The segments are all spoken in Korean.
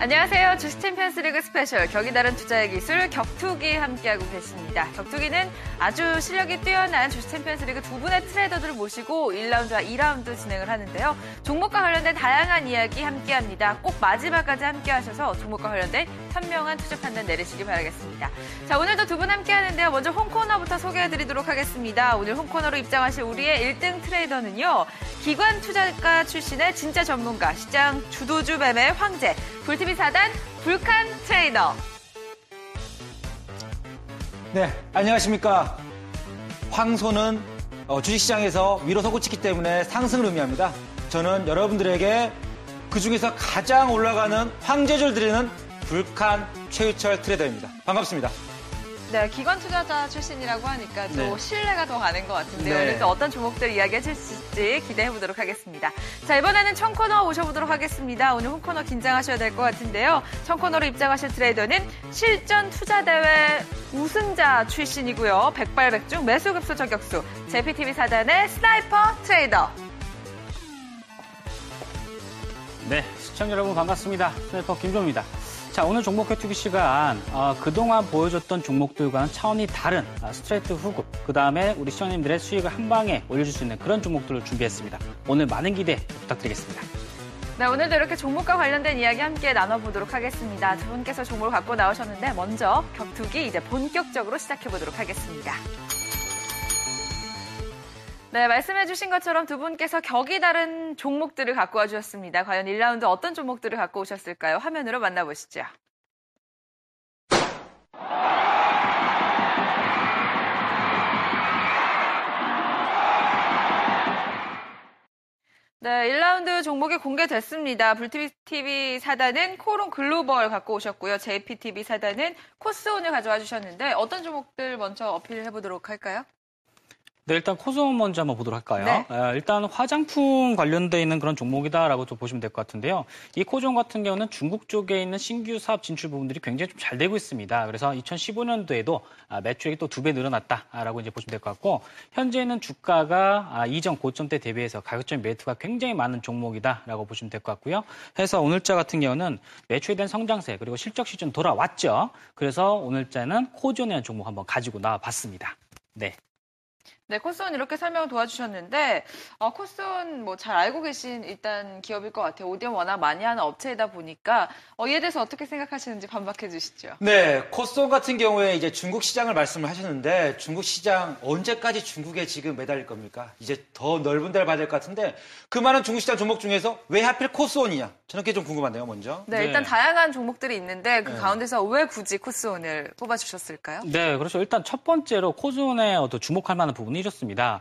안녕하세요. 주스 챔피언스 리그 스페셜 격이 다른 투자의 기술 격투기 함께하고 계십니다. 격투기는 아주 실력이 뛰어난 주스 챔피언스 리그 두 분의 트레이더들을 모시고 1라운드와 2라운드 진행을 하는데요. 종목과 관련된 다양한 이야기 함께합니다. 꼭 마지막까지 함께하셔서 종목과 관련된 현명한 투자 판단 내리시기 바라겠습니다. 자, 오늘도 두 분 함께하는데요. 먼저 홈코너부터 소개해드리도록 하겠습니다. 오늘 홈코너로 입장하실 우리의 1등 트레이더는요. 기관 투자가 출신의 진짜 전문가, 시장 주도주 매매 황제, 불티비 사단 불칸 트레이더. 네, 안녕하십니까. 황소는 주식시장에서 위로 솟구치기 때문에 상승을 의미합니다. 저는 여러분들에게 그중에서 가장 올라가는 황제줄 드리는 불칸 최유철 트레이더입니다. 반갑습니다. 네, 기관 투자자 출신이라고 하니까 또 네. 신뢰가 더 가는 것 같은데요. 네. 그래서 어떤 종목들 이야기해 주실지 기대해 보도록 하겠습니다. 자, 이번에는 청코너 오셔보도록 하겠습니다. 오늘 홈코너 긴장하셔야 될 것 같은데요. 청코너로 입장하실 트레이더는 실전 투자대회 우승자 출신이고요. 백발백중 매수급수 저격수 JPTV 사단의 스나이퍼 트레이더. 네, 시청자 여러분 반갑습니다. 스나이퍼 김조입니다. 자, 오늘 종목 격투기 시간 그동안 보여줬던 종목들과는 차원이 다른 스트레이트 후급, 그다음에 우리 시청자님들의 수익을 한 방에 올려줄 수 있는 그런 종목들을 준비했습니다. 오늘 많은 기대 부탁드리겠습니다. 네, 오늘도 이렇게 종목과 관련된 이야기 함께 나눠보도록 하겠습니다. 두 분께서 종목을 갖고 나오셨는데 먼저 격투기 이제 본격적으로 시작해보도록 하겠습니다. 네, 말씀해주신 것처럼 두 분께서 격이 다른 종목들을 갖고 와주셨습니다. 과연 1라운드 어떤 종목들을 갖고 오셨을까요? 화면으로 만나보시죠. 네, 1라운드 종목이 공개됐습니다. 불티비 사단은 코오롱 글로벌 갖고 오셨고요. JPTV 사단은 코스온을 가져와 주셨는데 어떤 종목들 먼저 어필해보도록 할까요? 네, 일단 코스온 먼저 한번 보도록 할까요? 네. 일단 화장품 관련돼 있는 그런 종목이다라고 좀 보시면 될 것 같은데요. 이 코스온 같은 경우는 중국 쪽에 있는 신규 사업 진출 부분들이 굉장히 좀 잘 되고 있습니다. 그래서 2015년도에도 매출액이 또 2배 늘어났다라고 이제 보시면 될 것 같고, 현재는 주가가 이전 고점대 대비해서 가격적인 메리트가 굉장히 많은 종목이다라고 보시면 될 것 같고요. 해서 오늘자 같은 경우는 매출에 대한 성장세 그리고 실적 시즌 돌아왔죠. 그래서 오늘자는 코스온이라는 종목 한번 가지고 나와봤습니다. 네. 네, 코스온 이렇게 설명을 도와주셨는데 코스온 뭐 잘 알고 계신 일단 기업일 것 같아요. 오디언 워낙 많이 하는 업체이다 보니까 이에 대해서 어떻게 생각하시는지 반박해 주시죠. 네, 코스온 같은 경우에 이제 중국 시장을 말씀을 하셨는데 중국 시장 언제까지 중국에 지금 매달릴 겁니까? 이제 더 넓은 데를 봐야 될 것 같은데 그 많은 중국 시장 종목 중에서 왜 하필 코스온이냐? 저는 그게 좀 궁금한데요, 먼저. 네, 일단 네. 다양한 종목들이 있는데 그 가운데서 왜 굳이 코스온을 뽑아주셨을까요? 네, 그렇죠. 일단 첫 번째로 코스온에 주목할 만한 부분이 이렇습니다.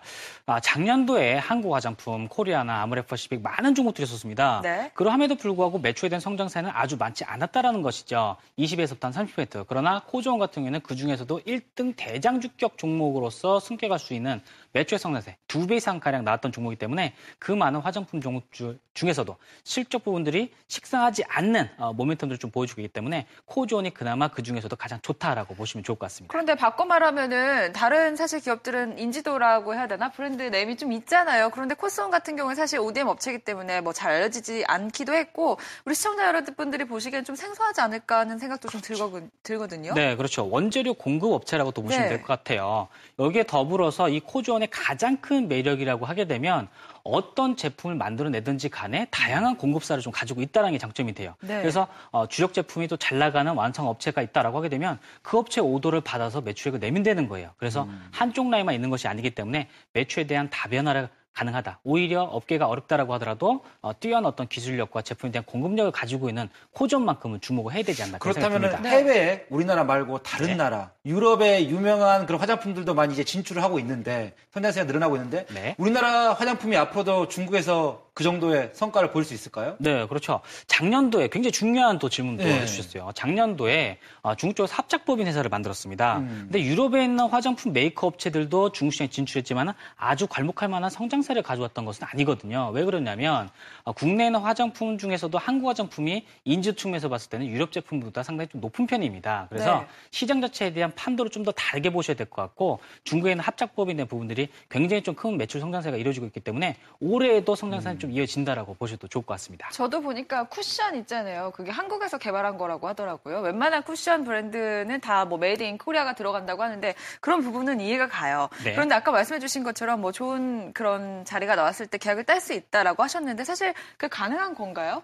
작년도에 한국 화장품, 코리아나, 아모레퍼시픽 많은 종목들이 있었습니다. 네. 그럼에도 불구하고 매출에 대한 성장세는 아주 많지 않았다라는 것이죠. 20에서부터 한 30%. 그러나 코스온 같은 경우에는 그중에서도 1등 대장주격 종목으로서 승격할 수 있는 매출의 성장세 2배 이상가량 나왔던 종목이기 때문에 그 많은 화장품 종목 중에서도 실적 부분들이 식상하지 않는 모멘텀들을 좀 보여주고 있기 때문에 코스온이 그나마 그중에서도 가장 좋다라고 보시면 좋을 것 같습니다. 그런데 바꿔 말하면은 다른 사실 기업들은 인지도라고 해야 되나? 브랜드 네임이 좀 있잖아요. 그런데 코스온 같은 경우는 사실 ODM 업체이기 때문에 뭐 잘 알려지지 않기도 했고 우리 시청자 여러분들이 보시기엔 좀 생소하지 않을까 하는 생각도 그렇죠. 좀 들거든요. 네, 그렇죠. 원재료 공급 업체라고 또 보시면 네. 될 것 같아요. 여기에 더불어서 이 코스온의 가장 큰 매력이라고 하게 되면 어떤 제품을 만들어내든지 간에 다양한 공급사를 좀 가지고 있다는 게 장점이 돼요. 네. 그래서 주력 제품이 또 잘 나가는 완성 업체가 있다라고 하게 되면 그 업체 오더를 받아서 매출액을 내면 되는 거예요. 그래서 한쪽 라인만 있는 것이 아니기 때문에 매출에 대한 다변화를 가능하다. 오히려 업계가 어렵다라고 하더라도 뛰어난 어떤 기술력과 제품에 대한 공급력을 가지고 있는 코스온만큼은 주목을 해야 되지 않나. 그렇다면 해외에 우리나라 말고 다른 네. 나라, 유럽의 유명한 그런 화장품들도 많이 이제 진출을 하고 있는데, 선전세가 늘어나고 있는데 네. 우리나라 화장품이 앞으로도 중국에서 그 정도의 성과를 보일 수 있을까요? 네, 그렇죠. 작년도에 굉장히 중요한 또 질문도 해주셨어요. 작년도에 중국 쪽에서 합작법인 회사를 만들었습니다. 근데 유럽에 있는 화장품 메이크업 업체들도 중국 시장에 진출했지만 아주 괄목할 만한 성장세를 가져왔던 것은 아니거든요. 왜 그러냐면 국내에 있는 화장품 중에서도 한국 화장품이 인지 측면에서 봤을 때는 유럽 제품보다 상당히 좀 높은 편입니다. 그래서 시장 자체에 대한 판도를 좀 더 다르게 보셔야 될 것 같고 중국에 있는 합작법인의 부분들이 굉장히 좀 큰 매출 성장세가 이루어지고 있기 때문에 올해에도 성장세는 좀 이어진다라고 보셔도 좋을 것 같습니다. 저도 보니까 쿠션 있잖아요. 그게 한국에서 개발한 거라고 하더라고요. 웬만한 쿠션 브랜드는 다 뭐 메이드 인 코리아가 들어간다고 하는데 그런 부분은 이해가 가요. 네. 그런데 아까 말씀해 주신 것처럼 뭐 좋은 그런 자리가 나왔을 때 계약을 딸 수 있다라고 하셨는데 사실 그게 가능한 건가요?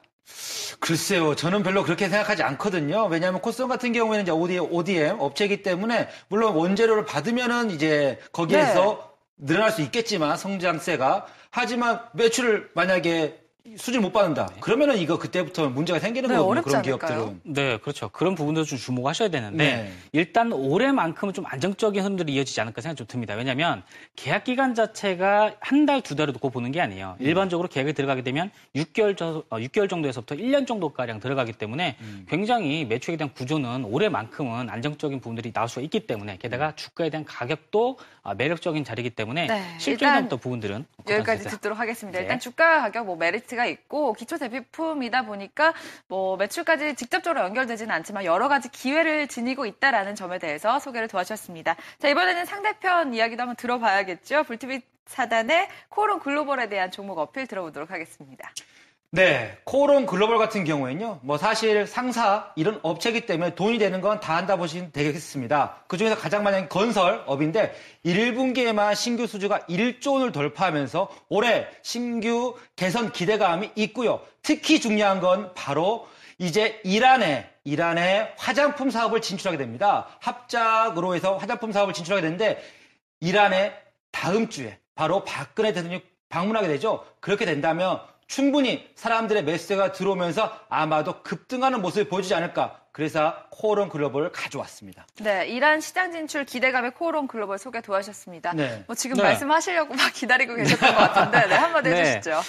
글쎄요. 저는 별로 그렇게 생각하지 않거든요. 왜냐하면 코스온 같은 경우에는 이제 ODM 업체이기 때문에 물론 원재료를 받으면은 이제 거기에서 늘어날 수 있겠지만 성장세가 하지만 매출을 만약에 수준 못 받는다. 그러면은 이거 그때부터 문제가 생기는 거거든요. 그런 기업들은. 네, 그렇죠. 그런 부분도 좀 주목하셔야 되는데 일단 올해만큼은 좀 안정적인 흐름들이 이어지지 않을까 생각이 좀 듭니다. 왜냐하면 계약 기간 자체가 한 달, 두 달을 놓고 보는 게 아니에요. 일반적으로 계약이 들어가게 되면 6개월 정도에서부터 1년 정도가량 들어가기 때문에 굉장히 매출에 대한 구조는 올해만큼은 안정적인 부분들이 나올 수가 있기 때문에 게다가 주가에 대한 가격도 매력적인 자리이기 때문에 실질적인 또 부분들은 여기까지 듣도록 하겠습니다. 일단 주가 가격 뭐 메리트 가 있고 기초 대비품이다 보니까 뭐 매출까지 직접적으로 연결되지는 않지만 여러 가지 기회를 지니고 있다라는 점에 대해서 소개를 도와주셨습니다. 자, 이번에는 상대편 이야기도 한번 들어봐야겠죠. 불티비 사단의 코오롱 글로벌에 대한 종목 어필 들어보도록 하겠습니다. 네, 코오롱 글로벌 같은 경우에는요. 뭐 사실 상사 이런 업체이기 때문에 돈이 되는 건 다 한다 보시면 되겠습니다. 그중에서 가장 많은 건설업인데 1분기에만 신규 수주가 1조 원을 돌파하면서 올해 신규 개선 기대감이 있고요. 특히 중요한 건 바로 이제 이란의 화장품 사업을 진출하게 됩니다. 합작으로 해서 화장품 사업을 진출하게 되는데 이란에 다음 주에 바로 박근혜 대통령 방문하게 되죠. 그렇게 된다면 충분히 사람들의 매수세가 들어오면서 아마도 급등하는 모습을 보여주지 않을까. 그래서 코오롱 글로벌을 가져왔습니다. 네, 이란 시장 진출 기대감에 코오롱 글로벌 소개 도와주셨습니다. 네. 뭐 지금 말씀하시려고 막 기다리고 계셨던 것 같은데 한마디 해주시죠.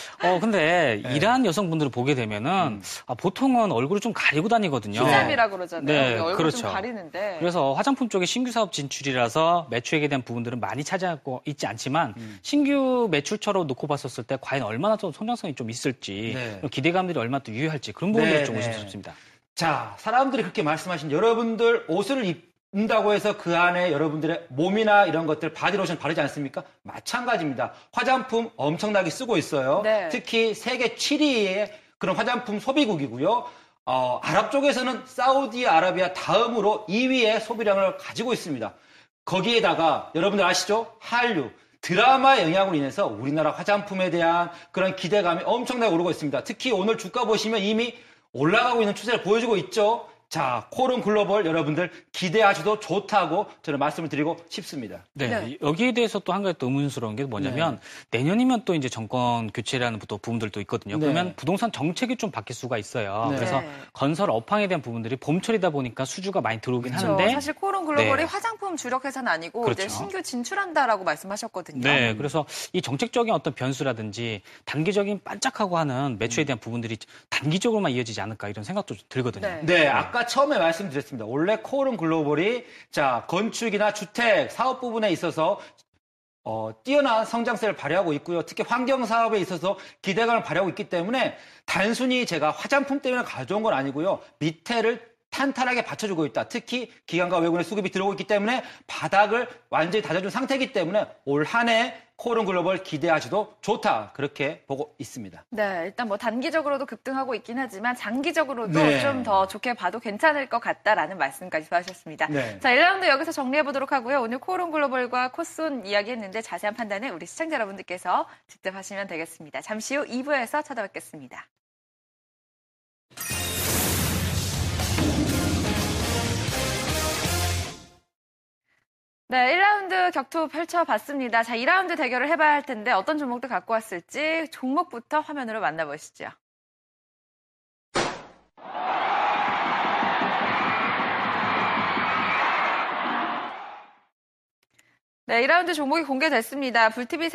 근데 이란 여성분들을 보게 되면은 보통은 얼굴을 좀 가리고 다니거든요. 히잡이라고 그러잖아요. 네, 얼굴 그렇죠. 좀 가리는데. 그래서 화장품 쪽의 신규 사업 진출이라서 매출액에 대한 부분들은 많이 차지하고 있지 않지만 신규 매출처로 놓고 봤었을 때 과연 얼마나 좀 성장성이 좀 있을지 기대감들이 얼마나 또 유효할지 그런 부분들이 좀 의심스럽습니다. 자, 사람들이 그렇게 말씀하신 여러분들 옷을 입는다고 해서 그 안에 여러분들의 몸이나 이런 것들 바디로션 바르지 않습니까? 마찬가지입니다. 화장품 엄청나게 쓰고 있어요. 네. 특히 세계 7위의 그런 화장품 소비국이고요. 아랍 쪽에서는 사우디아라비아 다음으로 2위의 소비량을 가지고 있습니다. 거기에다가 여러분들 아시죠? 한류. 드라마의 영향으로 인해서 우리나라 화장품에 대한 그런 기대감이 엄청나게 오르고 있습니다. 특히 오늘 주가 보시면 이미 올라가고 있는 추세를 보여주고 있죠. 자, 코오롱 글로벌 여러분들 기대하셔도 좋다고 저는 말씀을 드리고 싶습니다. 네, 여기에 대해서 또 한 가지 또 의문스러운 게 뭐냐면 내년이면 또 이제 정권 교체라는 또 부분들도 있거든요. 그러면 부동산 정책이 좀 바뀔 수가 있어요. 그래서 건설 업황에 대한 부분들이 봄철이다 보니까 수주가 많이 들어오긴 하는데 사실 코오롱 글로벌이 화장품 주력 회사는 아니고 이제 신규 진출한다라고 말씀하셨거든요. 네, 그래서 이 정책적인 어떤 변수라든지 단기적인 반짝하고 하는 매출에 대한 부분들이 단기적으로만 이어지지 않을까 이런 생각도 들거든요. 네, 아까 처음에 말씀드렸습니다. 원래 코오롱 글로벌이 자 건축이나 주택 사업 부분에 있어서 뛰어난 성장세를 발휘하고 있고요. 특히 환경 사업에 있어서 기대감을 발휘하고 있기 때문에 단순히 제가 화장품 때문에 가져온 건 아니고요. 밑에를 탄탄하게 받쳐주고 있다. 특히 기관과 외국인의 수급이 들어오고 있기 때문에 바닥을 완전히 다져준 상태이기 때문에 올 한 해 코오롱 글로벌 기대하셔도 좋다. 그렇게 보고 있습니다. 네, 일단 뭐 단기적으로도 급등하고 있긴 하지만 장기적으로도 좀 더 좋게 봐도 괜찮을 것 같다라는 말씀까지 하셨습니다. 네. 자, 1라운드 여기서 정리해보도록 하고요. 오늘 코오롱 글로벌과 코스온 이야기했는데 자세한 판단은 우리 시청자 여러분들께서 직접 하시면 되겠습니다. 잠시 후 2부에서 찾아뵙겠습니다. 네, 1라운드 격투 펼쳐봤습니다. 자, 2라운드 대결을 해봐야 할 텐데 어떤 종목도 갖고 왔을지 종목부터 화면으로 만나보시죠. 네, 2라운드 종목이 공개됐습니다. 불티비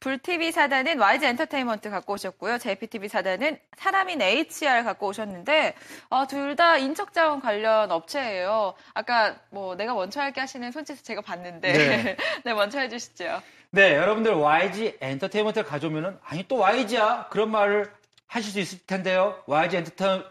불티비 사단은 YG 엔터테인먼트 갖고 오셨고요. JPTV 사단은 사람인 HR 갖고 오셨는데 둘 다 인적자원 관련 업체예요. 아까 내가 먼저 할게 하시는 손짓을 제가 봤는데 네, 먼저 해주시죠. 네, 여러분들 YG 엔터테인먼트를 가져오면은 아니 또 YG야 그런 말을 하실 수 있을 텐데요. YG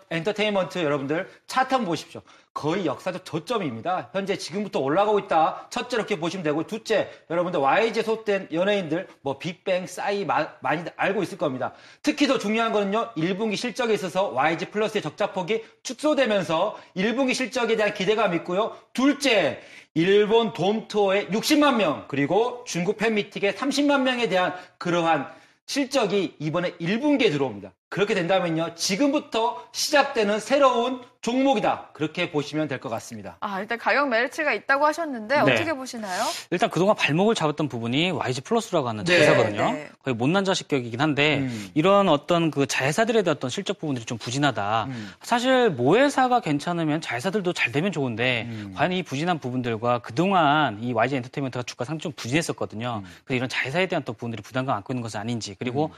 엔터테인먼트 여러분들 차트 한번 보십시오. 거의 역사적 저점입니다. 현재 지금부터 올라가고 있다. 첫째 이렇게 보시면 되고 둘째 여러분들 YG에 소속된 연예인들 빅뱅, 싸이 많이 알고 있을 겁니다. 특히 더 중요한 거는요. 1분기 실적에 있어서 YG 플러스의 적자폭이 축소되면서 1분기 실적에 대한 기대감이 있고요. 둘째 일본 돔투어의 60만 명 그리고 중국 팬미팅의 30만 명에 대한 그러한 실적이 이번에 1분기에 들어옵니다. 그렇게 된다면요. 지금부터 시작되는 새로운 종목이다. 그렇게 보시면 될 것 같습니다. 일단 가격 매치가 있다고 하셨는데 어떻게 보시나요? 일단 그동안 발목을 잡았던 부분이 YG 플러스라고 하는 자회사거든요. 네. 거의 못난 자식 격이긴 한데 이런 어떤 그 자회사들에 대한 어떤 실적 부분들이 좀 부진하다. 사실 모회사가 괜찮으면 자회사들도 잘 되면 좋은데 과연 이 부진한 부분들과 그동안 이 YG 엔터테인먼트가 주가 상승 부진했었거든요. 그래서 이런 자회사에 대한 또 부분들이 부담감 안고 있는 것은 아닌지. 그리고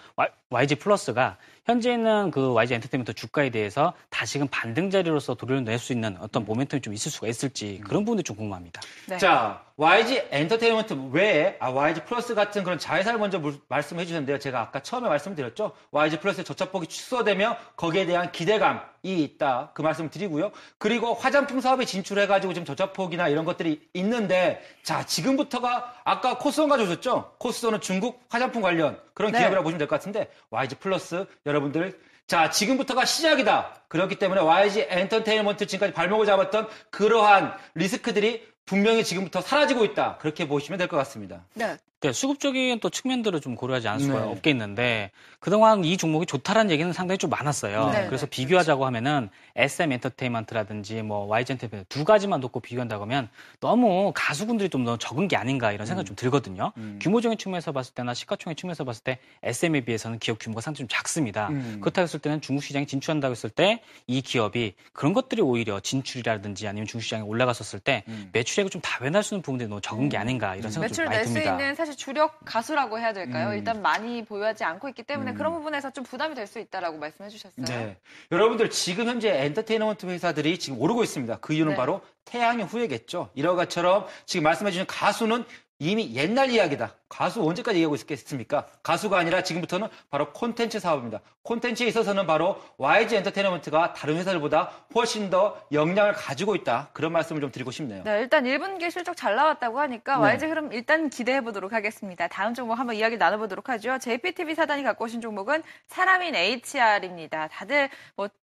YG 플러스가 현재는 그 YG 엔터테인먼트 주가에 대해서 다시금 반등 자리로서 도려낼 수 있는 어떤 모멘텀이 좀 있을 수가 있을지 그런 부분도 좀 궁금합니다. 네. 자, YG 엔터테인먼트 외에 YG 플러스 같은 그런 자회사를 먼저 말씀해 주셨는데요. 제가 아까 처음에 말씀드렸죠. YG 플러스의 저차폭이 축소되며 거기에 대한 기대감이 있다. 그 말씀 드리고요. 그리고 화장품 사업에 진출해가지고 지금 저차폭이나 이런 것들이 있는데 자, 지금부터가 아까 코스온 가져오셨죠? 코스온은 중국 화장품 관련 그런 기업이라고 보시면 될 것 같은데 YG 플러스 여러분들 자 지금부터가 시작이다. 그렇기 때문에 YG 엔터테인먼트 지금까지 발목을 잡았던 그러한 리스크들이 분명히 지금부터 사라지고 있다. 그렇게 보시면 될 것 같습니다. 네. 네, 수급적인 또 측면들을 좀 고려하지 않을 수가 없겠는데 그동안 이 종목이 좋다라는 얘기는 상당히 좀 많았어요. 네, 그래서 비교하자고 하면은 SM 엔터테인먼트라든지 YG 엔터테인먼트 두 가지만 놓고 비교한다고 하면 너무 가수군들이 좀 너무 적은 게 아닌가 이런 생각이 좀 들거든요. 규모적인 측면에서 봤을 때나 시가총액 측면에서 봤을 때 SM에 비해서는 기업 규모가 상당히 좀 작습니다. 그렇다고 했을 때는 중국 시장에 진출한다고 했을 때 이 기업이 그런 것들이 오히려 진출이라든지 아니면 중국 시장에 올라갔었을 때 매출액을 좀 다변할 수 있는 부분들이 너무 적은 게 아닌가 이런 생각이 좀 많이 듭니다. 주력 가수라고 해야 될까요? 일단 많이 보유하지 않고 있기 때문에 그런 부분에서 좀 부담이 될 수 있다라고 말씀해 주셨어요. 네. 여러분들 지금 현재 엔터테인먼트 회사들이 지금 오르고 있습니다. 그 이유는 바로 태양의 후예겠죠. 이러가처럼 지금 말씀해 주신 가수는 이미 옛날 이야기다. 가수 언제까지 얘기하고 있겠습니까? 가수가 아니라 지금부터는 바로 콘텐츠 사업입니다. 콘텐츠에 있어서는 바로 YG 엔터테인먼트가 다른 회사들보다 훨씬 더 역량을 가지고 있다. 그런 말씀을 좀 드리고 싶네요. 네, 일단 1분기 실적 잘 나왔다고 하니까 YG 흐름 일단 기대해보도록 하겠습니다. 다음 종목 한번 이야기 나눠보도록 하죠. JPTV 사단이 갖고 오신 종목은 사람인 HR입니다. 다들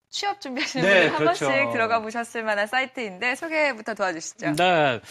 취업 준비하시는 분들 한 번씩 들어가 보셨을 만한 사이트인데 소개부터 도와주시죠. 네,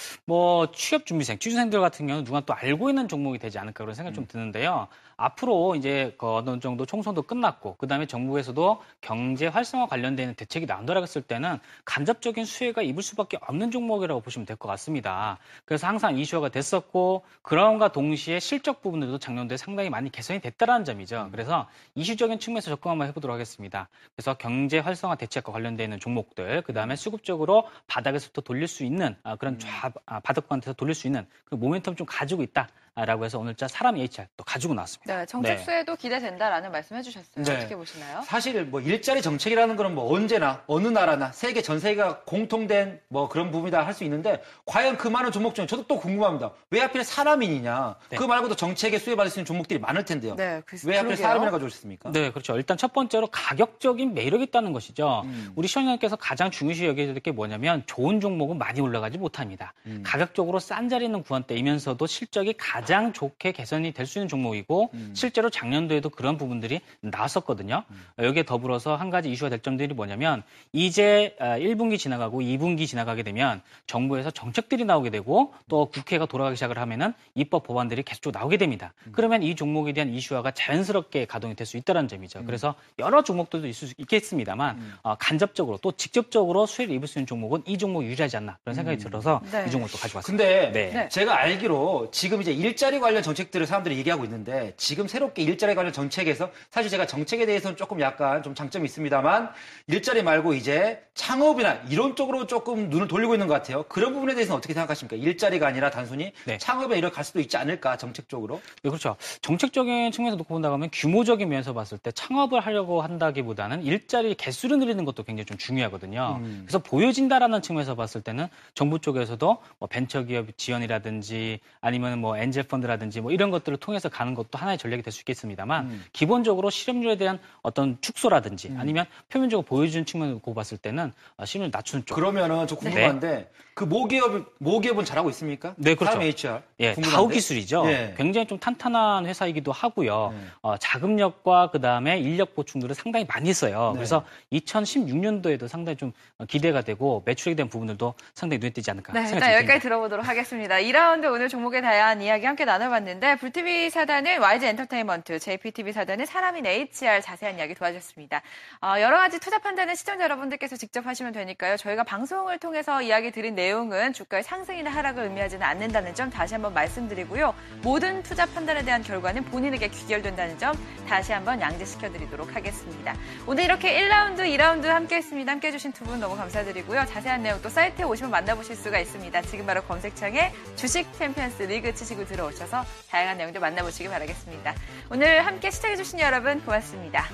취업 준비생, 취준생들 같은 경우는 누가 또 알고 있는 종목이 되지 않을까 그런 생각이 좀 드는데요. 앞으로 이제 어느 정도 총선도 끝났고 그다음에 정부에서도 경제 활성화 관련되는 대책이 나온다라고 했을 때는 간접적인 수혜가 입을 수밖에 없는 종목이라고 보시면 될 것 같습니다. 그래서 항상 이슈화가 됐었고 그럼과 동시에 실적 부분들도 작년도에 상당히 많이 개선이 됐다라는 점이죠. 그래서 이슈적인 측면에서 접근 한번 해보도록 하겠습니다. 그래서 경제 활성화 대책과 관련되는 종목들, 그 다음에 수급적으로 바닥에서부터 돌릴 수 있는 그런 바닥권에서 돌릴 수 있는 그 모멘텀 좀 가지고 있다라고 해서 오늘자 사람 HR 또 가지고 나왔습니다. 네, 정책 수혜도 기대된다라는 말씀해주셨어요. 어떻게 보시나요? 사실 일자리 정책이라는 거는 언제나 어느 나라나 세계 전 세계가 공통된 그런 부분이다 할 수 있는데 과연 그 많은 종목 중에 저도 또 궁금합니다. 왜 하필 사람인이냐? 그 말고도 정책에 수혜받을 수 있는 종목들이 많을 텐데요. 네, 왜 하필 사람이라고 가져오셨습니까? 네, 그렇죠. 일단 첫 번째로 가격적인 매력이 있다는 것이죠. 우리 시청자님께서 가장 중요시 여겨야 될 게 뭐냐면 좋은 종목은 많이 올라가지 못합니다. 가격적으로 싼 자리는 구한대이면서도 실적이 가장 좋게 개선이 될 수 있는 종목이고 실제로 작년도에도 그런 부분들이 나왔었거든요. 여기에 더불어서 한 가지 이슈가 될 점들이 뭐냐면 이제 1분기 지나가고 2분기 지나가게 되면 정부에서 정책들이 나오게 되고 또 국회가 돌아가기 시작을 하면은 입법 법안들이 계속 나오게 됩니다. 그러면 이 종목에 대한 이슈화가 자연스럽게 가동이 될 수 있다는 점이죠. 그래서 여러 종목들도 있을 수 있겠습니다만 간접적으로 또 직접적으로 수혜를 입을 수 있는 종목은 이 종목이 유리하지 않나 그런 생각이 들어서 이 종목을 또 가져왔습니다. 근데 제가 알기로 지금 이제 일자리 관련 정책들을 사람들이 얘기하고 있는데 지금 새롭게 일자리 관련 정책에서 사실 제가 정책에 대해서는 조금 약간 좀 장점이 있습니다만 일자리 말고 이제 창업이나 이런 쪽으로 조금 눈을 돌리고 있는 것 같아요. 그런 부분에 대해서는 어떻게 생각하십니까? 일자리가 아니라 단순히 창업에 이렇게 갈 수도 있지 않을까 정책적으로? 네, 그렇죠. 정책적인 측면에서 놓고 본다고 하면 규모적인 면에서 봤을 때 창업을 하려고 한다기보다는 일자리 개수를 늘리는 것도 굉장히 좀 중요하거든요. 그래서 보여진다라는 측면에서 봤을 때는 정부 쪽에서도 뭐 벤처기업 지원이라든지 아니면 뭐 엔젤 펀드라든지 뭐 이런 것들을 통해서 가는 것도 하나의 전략이 될 수 있겠습니다만 기본적으로 실업률에 대한 어떤 축소라든지 아니면 표면적으로 보여주는 측면을 보고 봤을 때는 실업률 낮추는 쪽. 그러면은 저 궁금한데 그 모기업은 잘하고 있습니까? 네, 그렇죠. 사람인 HR. 예, 다우 기술이죠. 예. 굉장히 좀 탄탄한 회사이기도 하고요. 예. 자금력과 그 다음에 인력 보충들을 상당히 많이 했어요. 네. 그래서 2016년도에도 상당히 좀 기대가 되고 매출액에 대한 부분들도 상당히 눈에 띄지 않을까. 네, 일단 여기까지 들어보도록 하겠습니다. 2라운드 오늘 종목에 다양한 이야기 함께 나눠봤는데 불티비 사단은 YG 엔터테인먼트, JPTV 사단은 사람인 HR 자세한 이야기 도와주셨습니다. 여러 가지 투자 판단은 시청자 여러분들께서 직접 하시면 되니까요. 저희가 방송을 통해서 이야기 드린 내용은 주가의 상승이나 하락을 의미하지는 않는다는 점 다시 한번 말씀드리고요. 모든 투자 판단에 대한 결과는 본인에게 귀결된다는 점 다시 한번 양지시켜드리도록 하겠습니다. 오늘 이렇게 1라운드, 2라운드 함께했습니다. 함께해주신 두 분 너무 감사드리고요. 자세한 내용 또 사이트에 오시면 만나보실 수가 있습니다. 지금 바로 검색창에 주스 챔피언스 리그 치시고 들어오셔서 다양한 내용도 만나보시기 바라겠습니다. 오늘 함께 시청해주신 여러분 고맙습니다.